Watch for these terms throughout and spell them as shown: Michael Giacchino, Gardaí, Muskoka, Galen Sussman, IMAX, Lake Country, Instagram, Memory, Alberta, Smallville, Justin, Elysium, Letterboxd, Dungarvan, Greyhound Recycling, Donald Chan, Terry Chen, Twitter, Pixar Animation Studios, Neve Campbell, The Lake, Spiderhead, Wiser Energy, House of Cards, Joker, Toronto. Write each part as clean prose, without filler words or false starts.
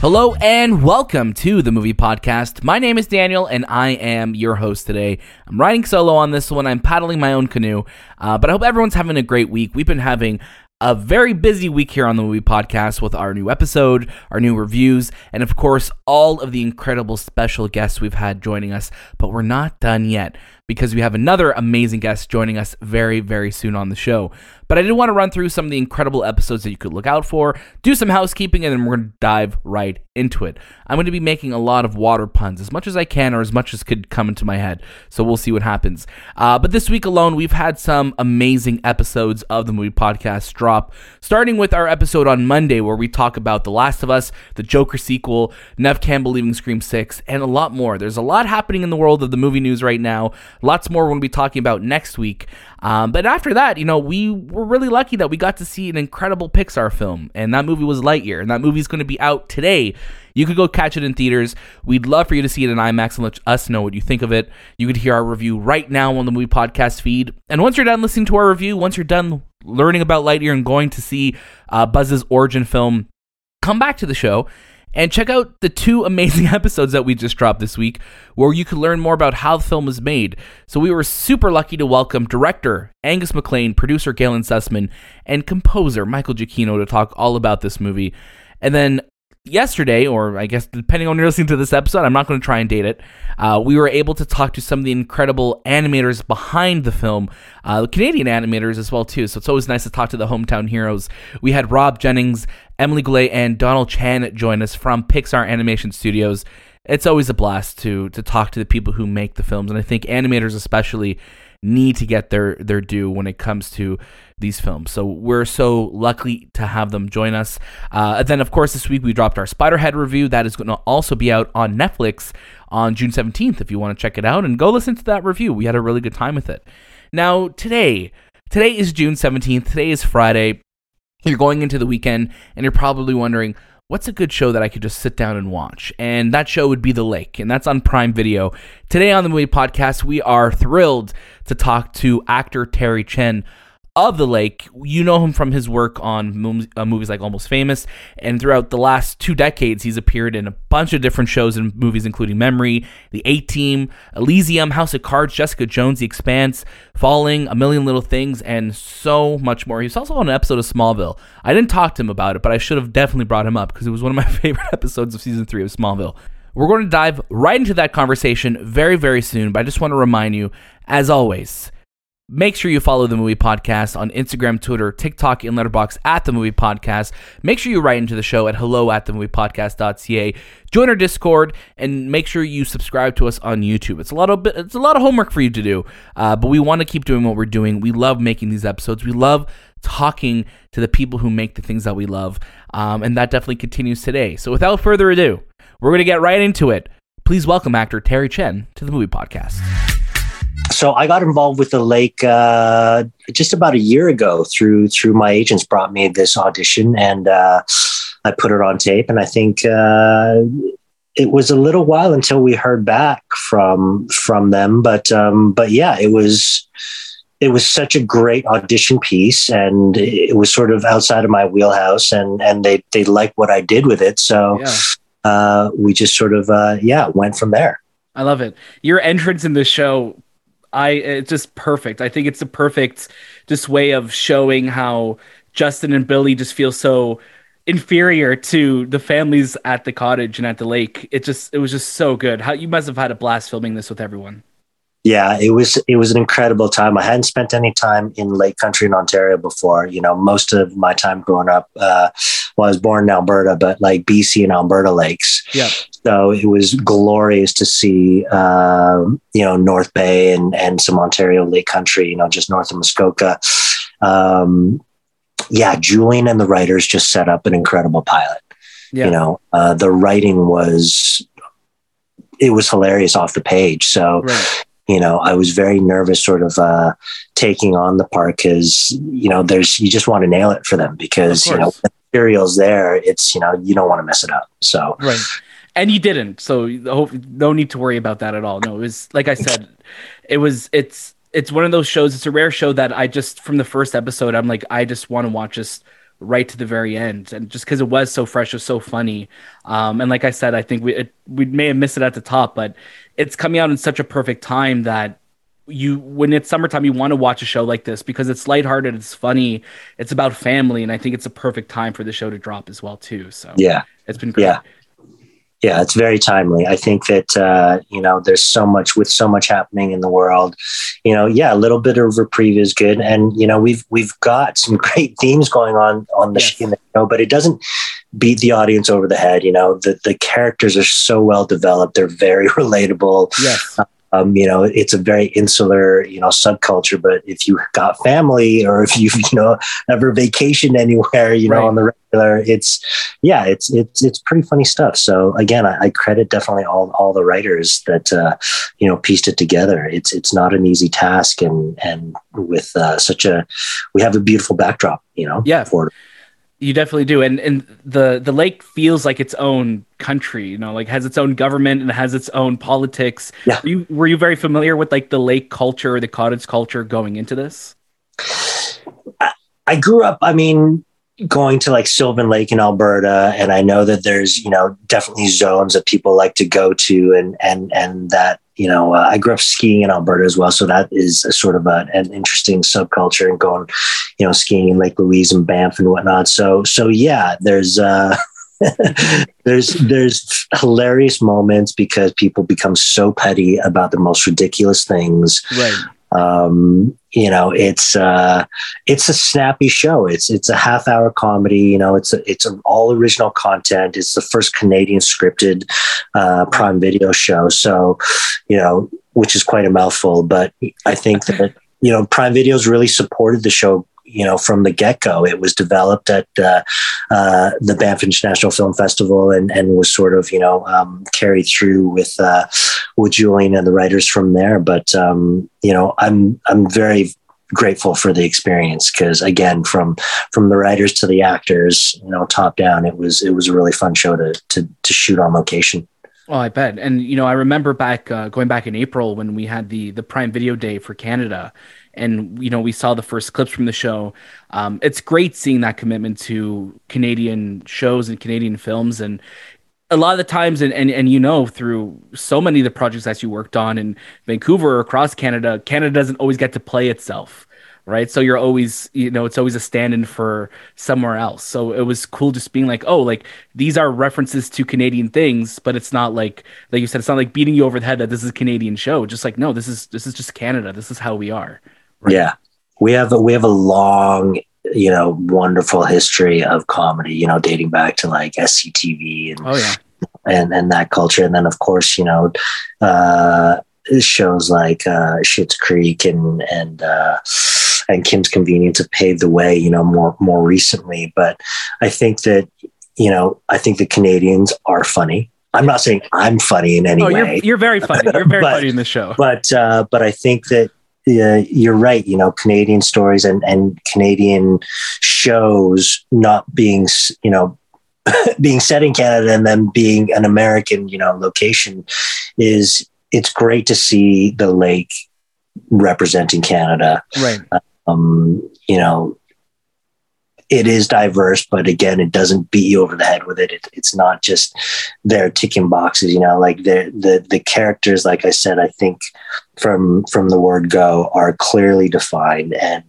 Hello and welcome to The Movie Podcast. My name is Daniel and I am your host today. I'm riding solo on this one. I'm paddling my own canoe, but I hope everyone's having a great week. We've been having a very busy week here on The Movie Podcast with our new episode, our new reviews, and of course, all of the incredible special guests we've had joining us. But we're not done yet because we have another amazing guest joining us very, very soon on the show. But I did want to run through some of the incredible episodes that you could look out for, do some housekeeping, and then we're going to dive right into it. I'm going to be making a lot of water puns, as much as I can or as much as could come into my head. So we'll see what happens. But this week alone, we've had some amazing episodes of The Movie Podcast drop. Starting with our episode on Monday, where we talk about The Last of Us, the Joker sequel, Neve Campbell leaving Scream 6, and a lot more. There's a lot happening in the world of the movie news right now. Lots more we'll be talking about next week. But after that, we were really lucky that we got to see an incredible Pixar film, and that movie was Lightyear, and that movie's going to be out today. You could go catch it in theaters. We'd love for you to see it in IMAX and let us know what you think of it. You could hear our review right now on the Movie Podcast feed. And once you're done listening to our review, once you're done learning about Lightyear and going to see Buzz's origin film, come back to the show and check out the two amazing episodes that we just dropped this week, where you can learn more about how the film was made. So we were super lucky to welcome director Angus MacLane, producer Galen Sussman, and composer Michael Giacchino to talk all about this movie. And then yesterday, or I guess depending on when you're listening to this episode, I'm not going to try and date it, we were able to talk to some of the incredible animators behind the film, Canadian animators as well too, so it's always nice to talk to the hometown heroes. We had Rob Gennings, Emily Goulet, and Donald Chan join us from Pixar Animation Studios. It's always a blast to talk to the people who make the films, and I think animators especially need to get their due when it comes to these films. So we're so lucky to have them join us. And then, of course, this week we dropped our Spiderhead review. That is going to also be out on Netflix on June 17th if you want to check it out. And go listen to that review. We had a really good time with it. Now, today is June 17th. Today is Friday. You're going into the weekend, and you're probably wondering, what's a good show that I could just sit down and watch? And that show would be The Lake, and that's on Prime Video. Today on The Movie Podcast, we are thrilled to talk to actor Terry Chen of The Lake. You know him from his work on movies like Almost Famous, and throughout the last 2 decades, he's appeared in a bunch of different shows and movies, including Memory, The A-Team, Elysium, House of Cards, Jessica Jones, The Expanse, Falling, A Million Little Things, and so much more. He's also on an episode of Smallville. I didn't talk to him about it, but I should have definitely brought him up because it was one of my favorite episodes of Season 3 of Smallville. We're going to dive right into that conversation very, very soon, but I just want to remind you, as always, make sure you follow The Movie Podcast on Instagram, Twitter, TikTok, and Letterboxd at The Movie Podcast. Make sure you write into the show at hello@themoviepodcast.ca. Join our Discord and make sure you subscribe to us on YouTube. It's a lot of homework for you to do, but we want to keep doing what we're doing. We love making these episodes. We love talking to the people who make the things that we love, and that definitely continues today. So without further ado, we're going to get right into it. Please welcome actor Terry Chen to The Movie Podcast. So I got involved with The Lake just about a year ago through my agents brought me this audition, and I put it on tape. And I think it was a little while until we heard back from them. But yeah, it was such a great audition piece, and it was sort of outside of my wheelhouse, and they liked what I did with it. So yeah. We just sort of, went from there. I love it. Your entrance in the show, it's just perfect. I think it's the perfect just way of showing how Justin and Billy just feel so inferior to the families at the cottage and at the lake. It was just so good. You must have had a blast filming this with everyone. Yeah, it was an incredible time. I hadn't spent any time in Lake Country in Ontario before. Most of my time growing up, I was born in Alberta, but like BC and Alberta lakes. Yeah. So it was glorious to see, North Bay and some Ontario Lake Country, just north of Muskoka. Julian and the writers just set up an incredible pilot. Yeah. The writing was hilarious off the page. So, right. I was very nervous sort of taking on the part because, you just want to nail it for them because, the material's there. It's, you don't want to mess it up. So, right. And you didn't, so no need to worry about that at all. No, it was, like I said, it's one of those shows. It's a rare show that I just, from the first episode, I'm like, I just want to watch this right to the very end. And just because it was so fresh, it was so funny. And like I said, I think we may have missed it at the top, but it's coming out in such a perfect time that when it's summertime, you want to watch a show like this because it's lighthearted, it's funny, it's about family. And I think it's a perfect time for the show to drop as well too. So yeah, it's been great. Yeah, it's very timely. I think that, there's so much happening in the world, a little bit of reprieve is good. And, we've got some great themes going on the show, but it doesn't beat the audience over the head. The characters are so well developed. They're very relatable. Yes. It's a very insular, subculture, but if you got family or if you've, ever vacationed anywhere, right. on the regular, it's pretty funny stuff. So again, I credit definitely all the writers that, pieced it together. It's not an easy task. And with we have a beautiful backdrop, for it. You definitely do. And the lake feels like its own country, has its own government and has its own politics. Yeah. Were you very familiar with the lake culture, or the cottage culture going into this? I grew up, going to Sylvan Lake in Alberta. And I know that there's, definitely zones that people like to go to and that, I grew up skiing in Alberta as well. So that is a sort of an interesting subculture and going, skiing in Lake Louise and Banff and whatnot. So yeah, there's, there's hilarious moments because people become so petty about the most ridiculous things. Right. It's a snappy show. It's a half hour comedy, it's all original content. It's the first Canadian scripted, Prime Video show. So, which is quite a mouthful, but I think that, Prime Video's really supported the show, from the get-go. It was developed at the Banff International Film Festival and was sort of, carried through with Julian and the writers from there. But, I'm very grateful for the experience because, again, from the writers to the actors, top down, it was a really fun show to shoot on location. Oh, I bet. And, I remember going back in April when we had the Prime Video Day for Canada. And, we saw the first clips from the show. It's great seeing that commitment to Canadian shows and Canadian films. And a lot of the times, and through so many of the projects that you worked on in Vancouver or across Canada, Canada doesn't always get to play itself. Right. So you're always, it's always a stand-in for somewhere else. So it was cool just being these are references to Canadian things, but it's not like you said, it's not like beating you over the head that this is a Canadian show. Just no, this is just Canada. This is how we are. Right? Yeah. We have a long, wonderful history of comedy, dating back to SCTV and, and that culture. And then of course, shows Schitt's Creek and Kim's Convenience have paved the way, more recently. But I think the Canadians are funny. I'm not saying I'm funny in any way. You're very funny. You're very funny in the show. But I think that you're right. Canadian stories and Canadian shows not being, being set in Canada and then being an American, location it's great to see the lake representing Canada. Right. It is diverse, but again, it doesn't beat you over the head with it. It's not just they're ticking boxes, the characters, like I said, I think from the word go are clearly defined and,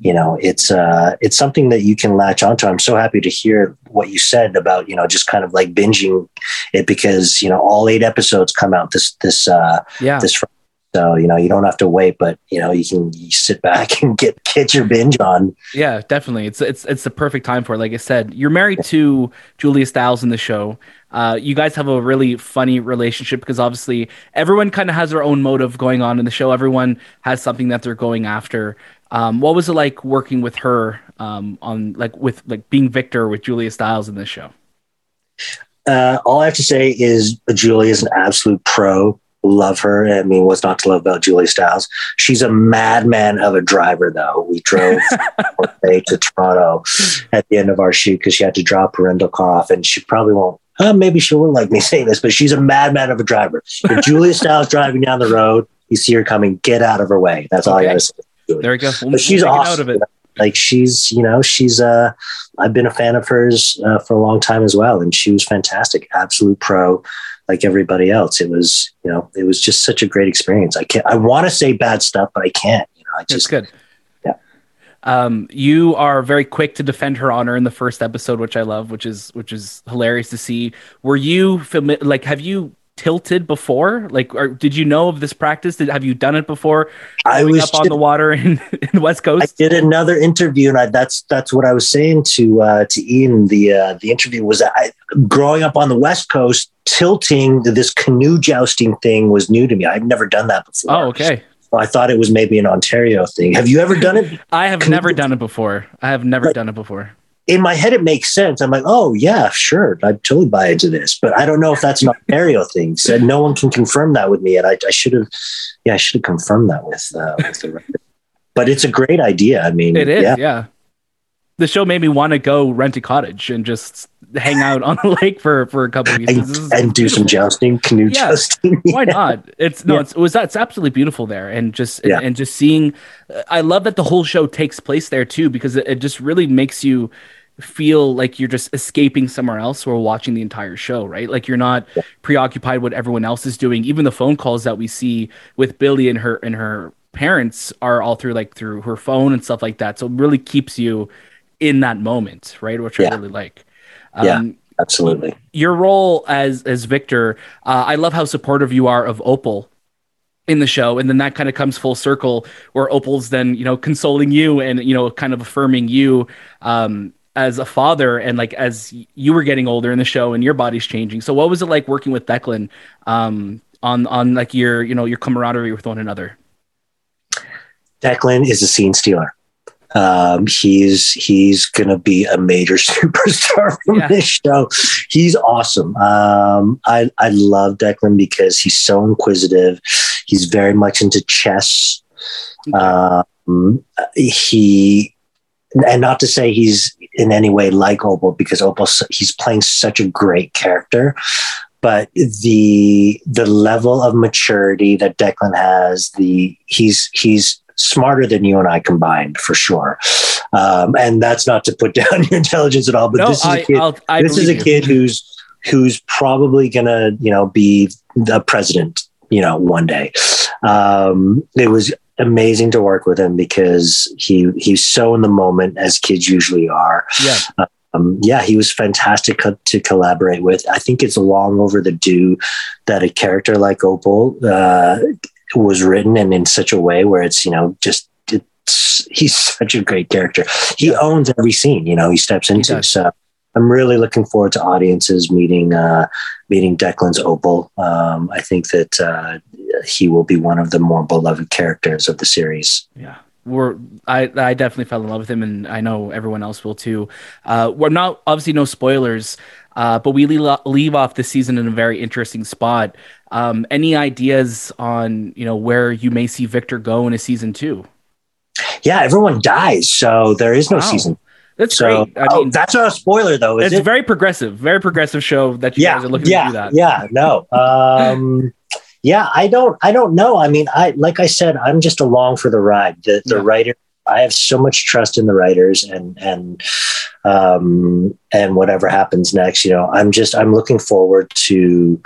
it's something that you can latch onto. I'm so happy to hear what you said about, just kind of binging it because, all 8 episodes come out this Friday. So, you don't have to wait, but, you can sit back and get your binge on. Yeah, definitely. It's the perfect time for it. Like I said, you're married to Julia Stiles in the show. You guys have a really funny relationship because obviously everyone kind of has their own motive going on in the show. Everyone has something that they're going after. What was it like working with her on being Victor with Julia Stiles in this show? All I have to say is Julia is an absolute pro. Love her. I mean, what's not to love about Julia Stiles? She's a madman of a driver, though. We drove to Toronto at the end of our shoot because she had to drop her rental car off, and she probably won't. Maybe she won't like me saying this, but she's a madman of a driver. If Julia Stiles driving down the road, you see her coming, get out of her way. That's all I gotta say. There we go. But she's awesome. Out of it. Like she's, you know, she's I've been a fan of hers for a long time as well. And she was fantastic. Absolute pro like everybody else. It was, you know, it was just such a great experience. I want to say bad stuff, but I can't, you know, I just, it's good. Yeah. You are very quick to defend her honor in the first episode, which I love, which is hilarious to see. Were you like, have you tilted before? Like, or did you know of this practice? Have you done it before? I was up on the water in West Coast. I did another interview, and that's what I was saying to Ian. The interview was growing up on the West Coast, tilting, this canoe jousting thing was new to me. I'd never done that before. Oh, okay. So I thought it was maybe an Ontario thing. Have you ever done it? I have never done it before. In my head, it makes sense. I'm like, oh, yeah, sure. I'd totally buy into this. But I don't know if that's an Ontario thing. So no one can confirm that with me. And I should have confirmed that with the record. But it's a great idea. I mean, it is, yeah. The show made me want to go rent a cottage and just hang out on the lake for a couple of weeks. And do some jousting, canoe jousting. Why not? It's absolutely beautiful there. And just seeing, I love that the whole show takes place there too, because it just really makes you feel like you're just escaping somewhere else or watching the entire show, right? Like you're not preoccupied with what everyone else is doing. Even the phone calls that we see with Billy and her parents are all through her phone and stuff like that. So it really keeps you in that moment, right? Which I really like. Absolutely. Your role as Victor, I love how supportive you are of Opal in the show, and then that kind of comes full circle where Opal's then, you know, consoling you and, you know, kind of affirming you as a father, and like as you were getting older in the show and your body's changing. So what was it like working with Declan on like your, you know, your camaraderie with one another? Declan is a scene stealer. He's going to be a major superstar from this show. He's awesome. I love Declan because he's so inquisitive. He's very much into chess. And not to say he's in any way like Opal, because Opal, he's playing such a great character, but the level of maturity that Declan has, he's smarter than you and I combined, for sure. And that's not to put down your intelligence at all, but this is a kid who's probably gonna, you know, be the president, you know, one day. It was amazing to work with him because he's so in the moment, as kids usually are. He was fantastic to collaborate with. I think it's long overdue that a character like Opal was written and in such a way where it's, you know, just he's such a great character. He owns every scene, you know, he steps into. So I'm really looking forward to audiences meeting Declan's Opal. I think that he will be one of the more beloved characters of the series. Yeah. I definitely fell in love with him, and I know everyone else will too. We're not, obviously no spoilers, but we leave off this season in a very interesting spot. Any ideas on, you know, where you may see Victor go in a season 2? Yeah, everyone dies, so there is no season. That's great. I mean, that's not a spoiler though. It's very progressive show that you guys are looking to do that. Yeah, no. Yeah, I don't know. I mean, like I said, I'm just along for the ride. The writer, I have so much trust in the writers and whatever happens next, you know, I'm looking forward to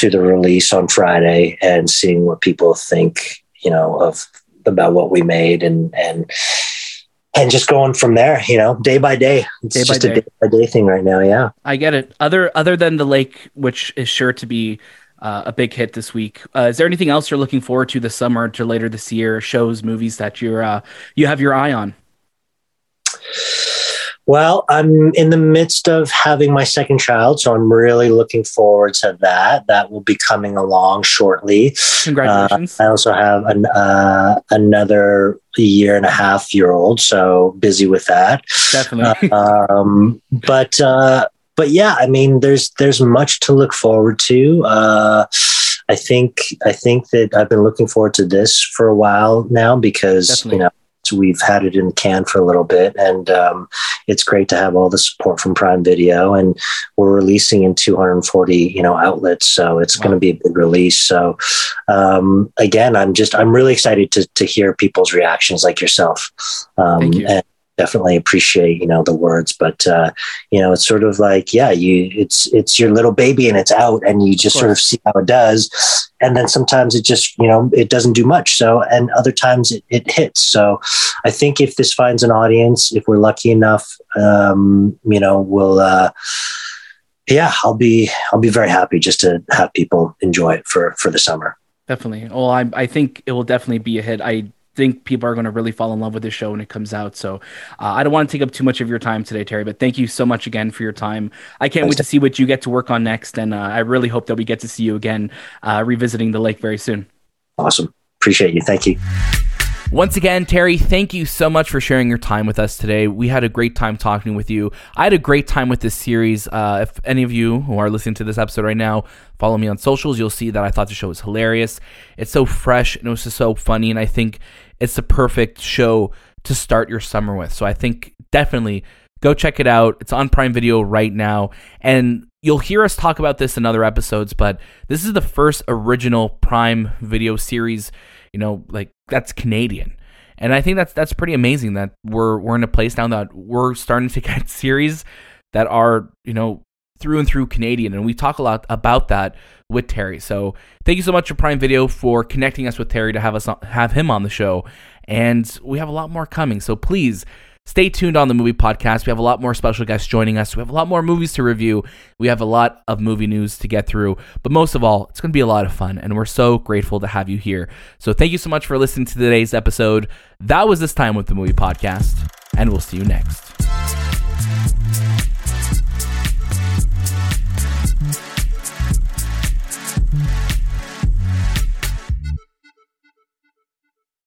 the release on Friday and seeing what people think, you know, about what we made and just going from there, you know, day by day. It's just a day by day thing right now. Yeah, I get it. Other than The Lake, which is sure to be a big hit this week. Is there anything else you're looking forward to this summer, to later this year, shows, movies that you're you have your eye on? Well, I'm in the midst of having my second child, so I'm really looking forward to that. That will be coming along shortly. Congratulations. I also have another 1.5-year-old, so busy with that. Definitely. But yeah, I mean, there's much to look forward to. I think that I've been looking forward to this for a while now because, you know, we've had it in the can for a little bit, and it's great to have all the support from Prime Video, and we're releasing in 240, you know, outlets. So it's going to be a big release. So again, I'm really excited to hear people's reactions, like yourself. Thank you. And definitely appreciate, you know, the words, but, you know, it's sort of like, yeah, it's your little baby and it's out and you just sort of see how it does. And then sometimes it just, you know, it doesn't do much. So, and other times it hits. So I think if this finds an audience, if we're lucky enough, you know, we'll, yeah, I'll be very happy just to have people enjoy it for the summer. Definitely. Well, I think it will definitely be a hit. I think people are going to really fall in love with this show when it comes out. So I don't want to take up too much of your time today, Terry, but thank you so much again for your time. I can't wait to see what you get to work on next. And I really hope that we get to see you again revisiting the lake very soon. Awesome. Appreciate you. Thank you. Once again, Terry, thank you so much for sharing your time with us today. We had a great time talking with you. I had a great time with this series. If any of you who are listening to this episode right now follow me on socials, you'll see that I thought the show was hilarious. It's so fresh and it was just so funny, and I think it's the perfect show to start your summer with. So I think definitely go check it out. It's on Prime Video right now, and you'll hear us talk about this in other episodes, but this is the first original Prime Video series, you know, like, that's Canadian. And I think that's pretty amazing that we're in a place now that we're starting to get series that are, you know, through and through Canadian. And we talk a lot about that with Terry. So thank you so much to Prime Video for connecting us with Terry to have him on the show. And we have a lot more coming. So please stay tuned on the Movie Podcast. We have a lot more special guests joining us. We have a lot more movies to review. We have a lot of movie news to get through. But most of all, it's going to be a lot of fun, and we're so grateful to have you here. So thank you so much for listening to today's episode. That was This Time with the Movie Podcast, and we'll see you next.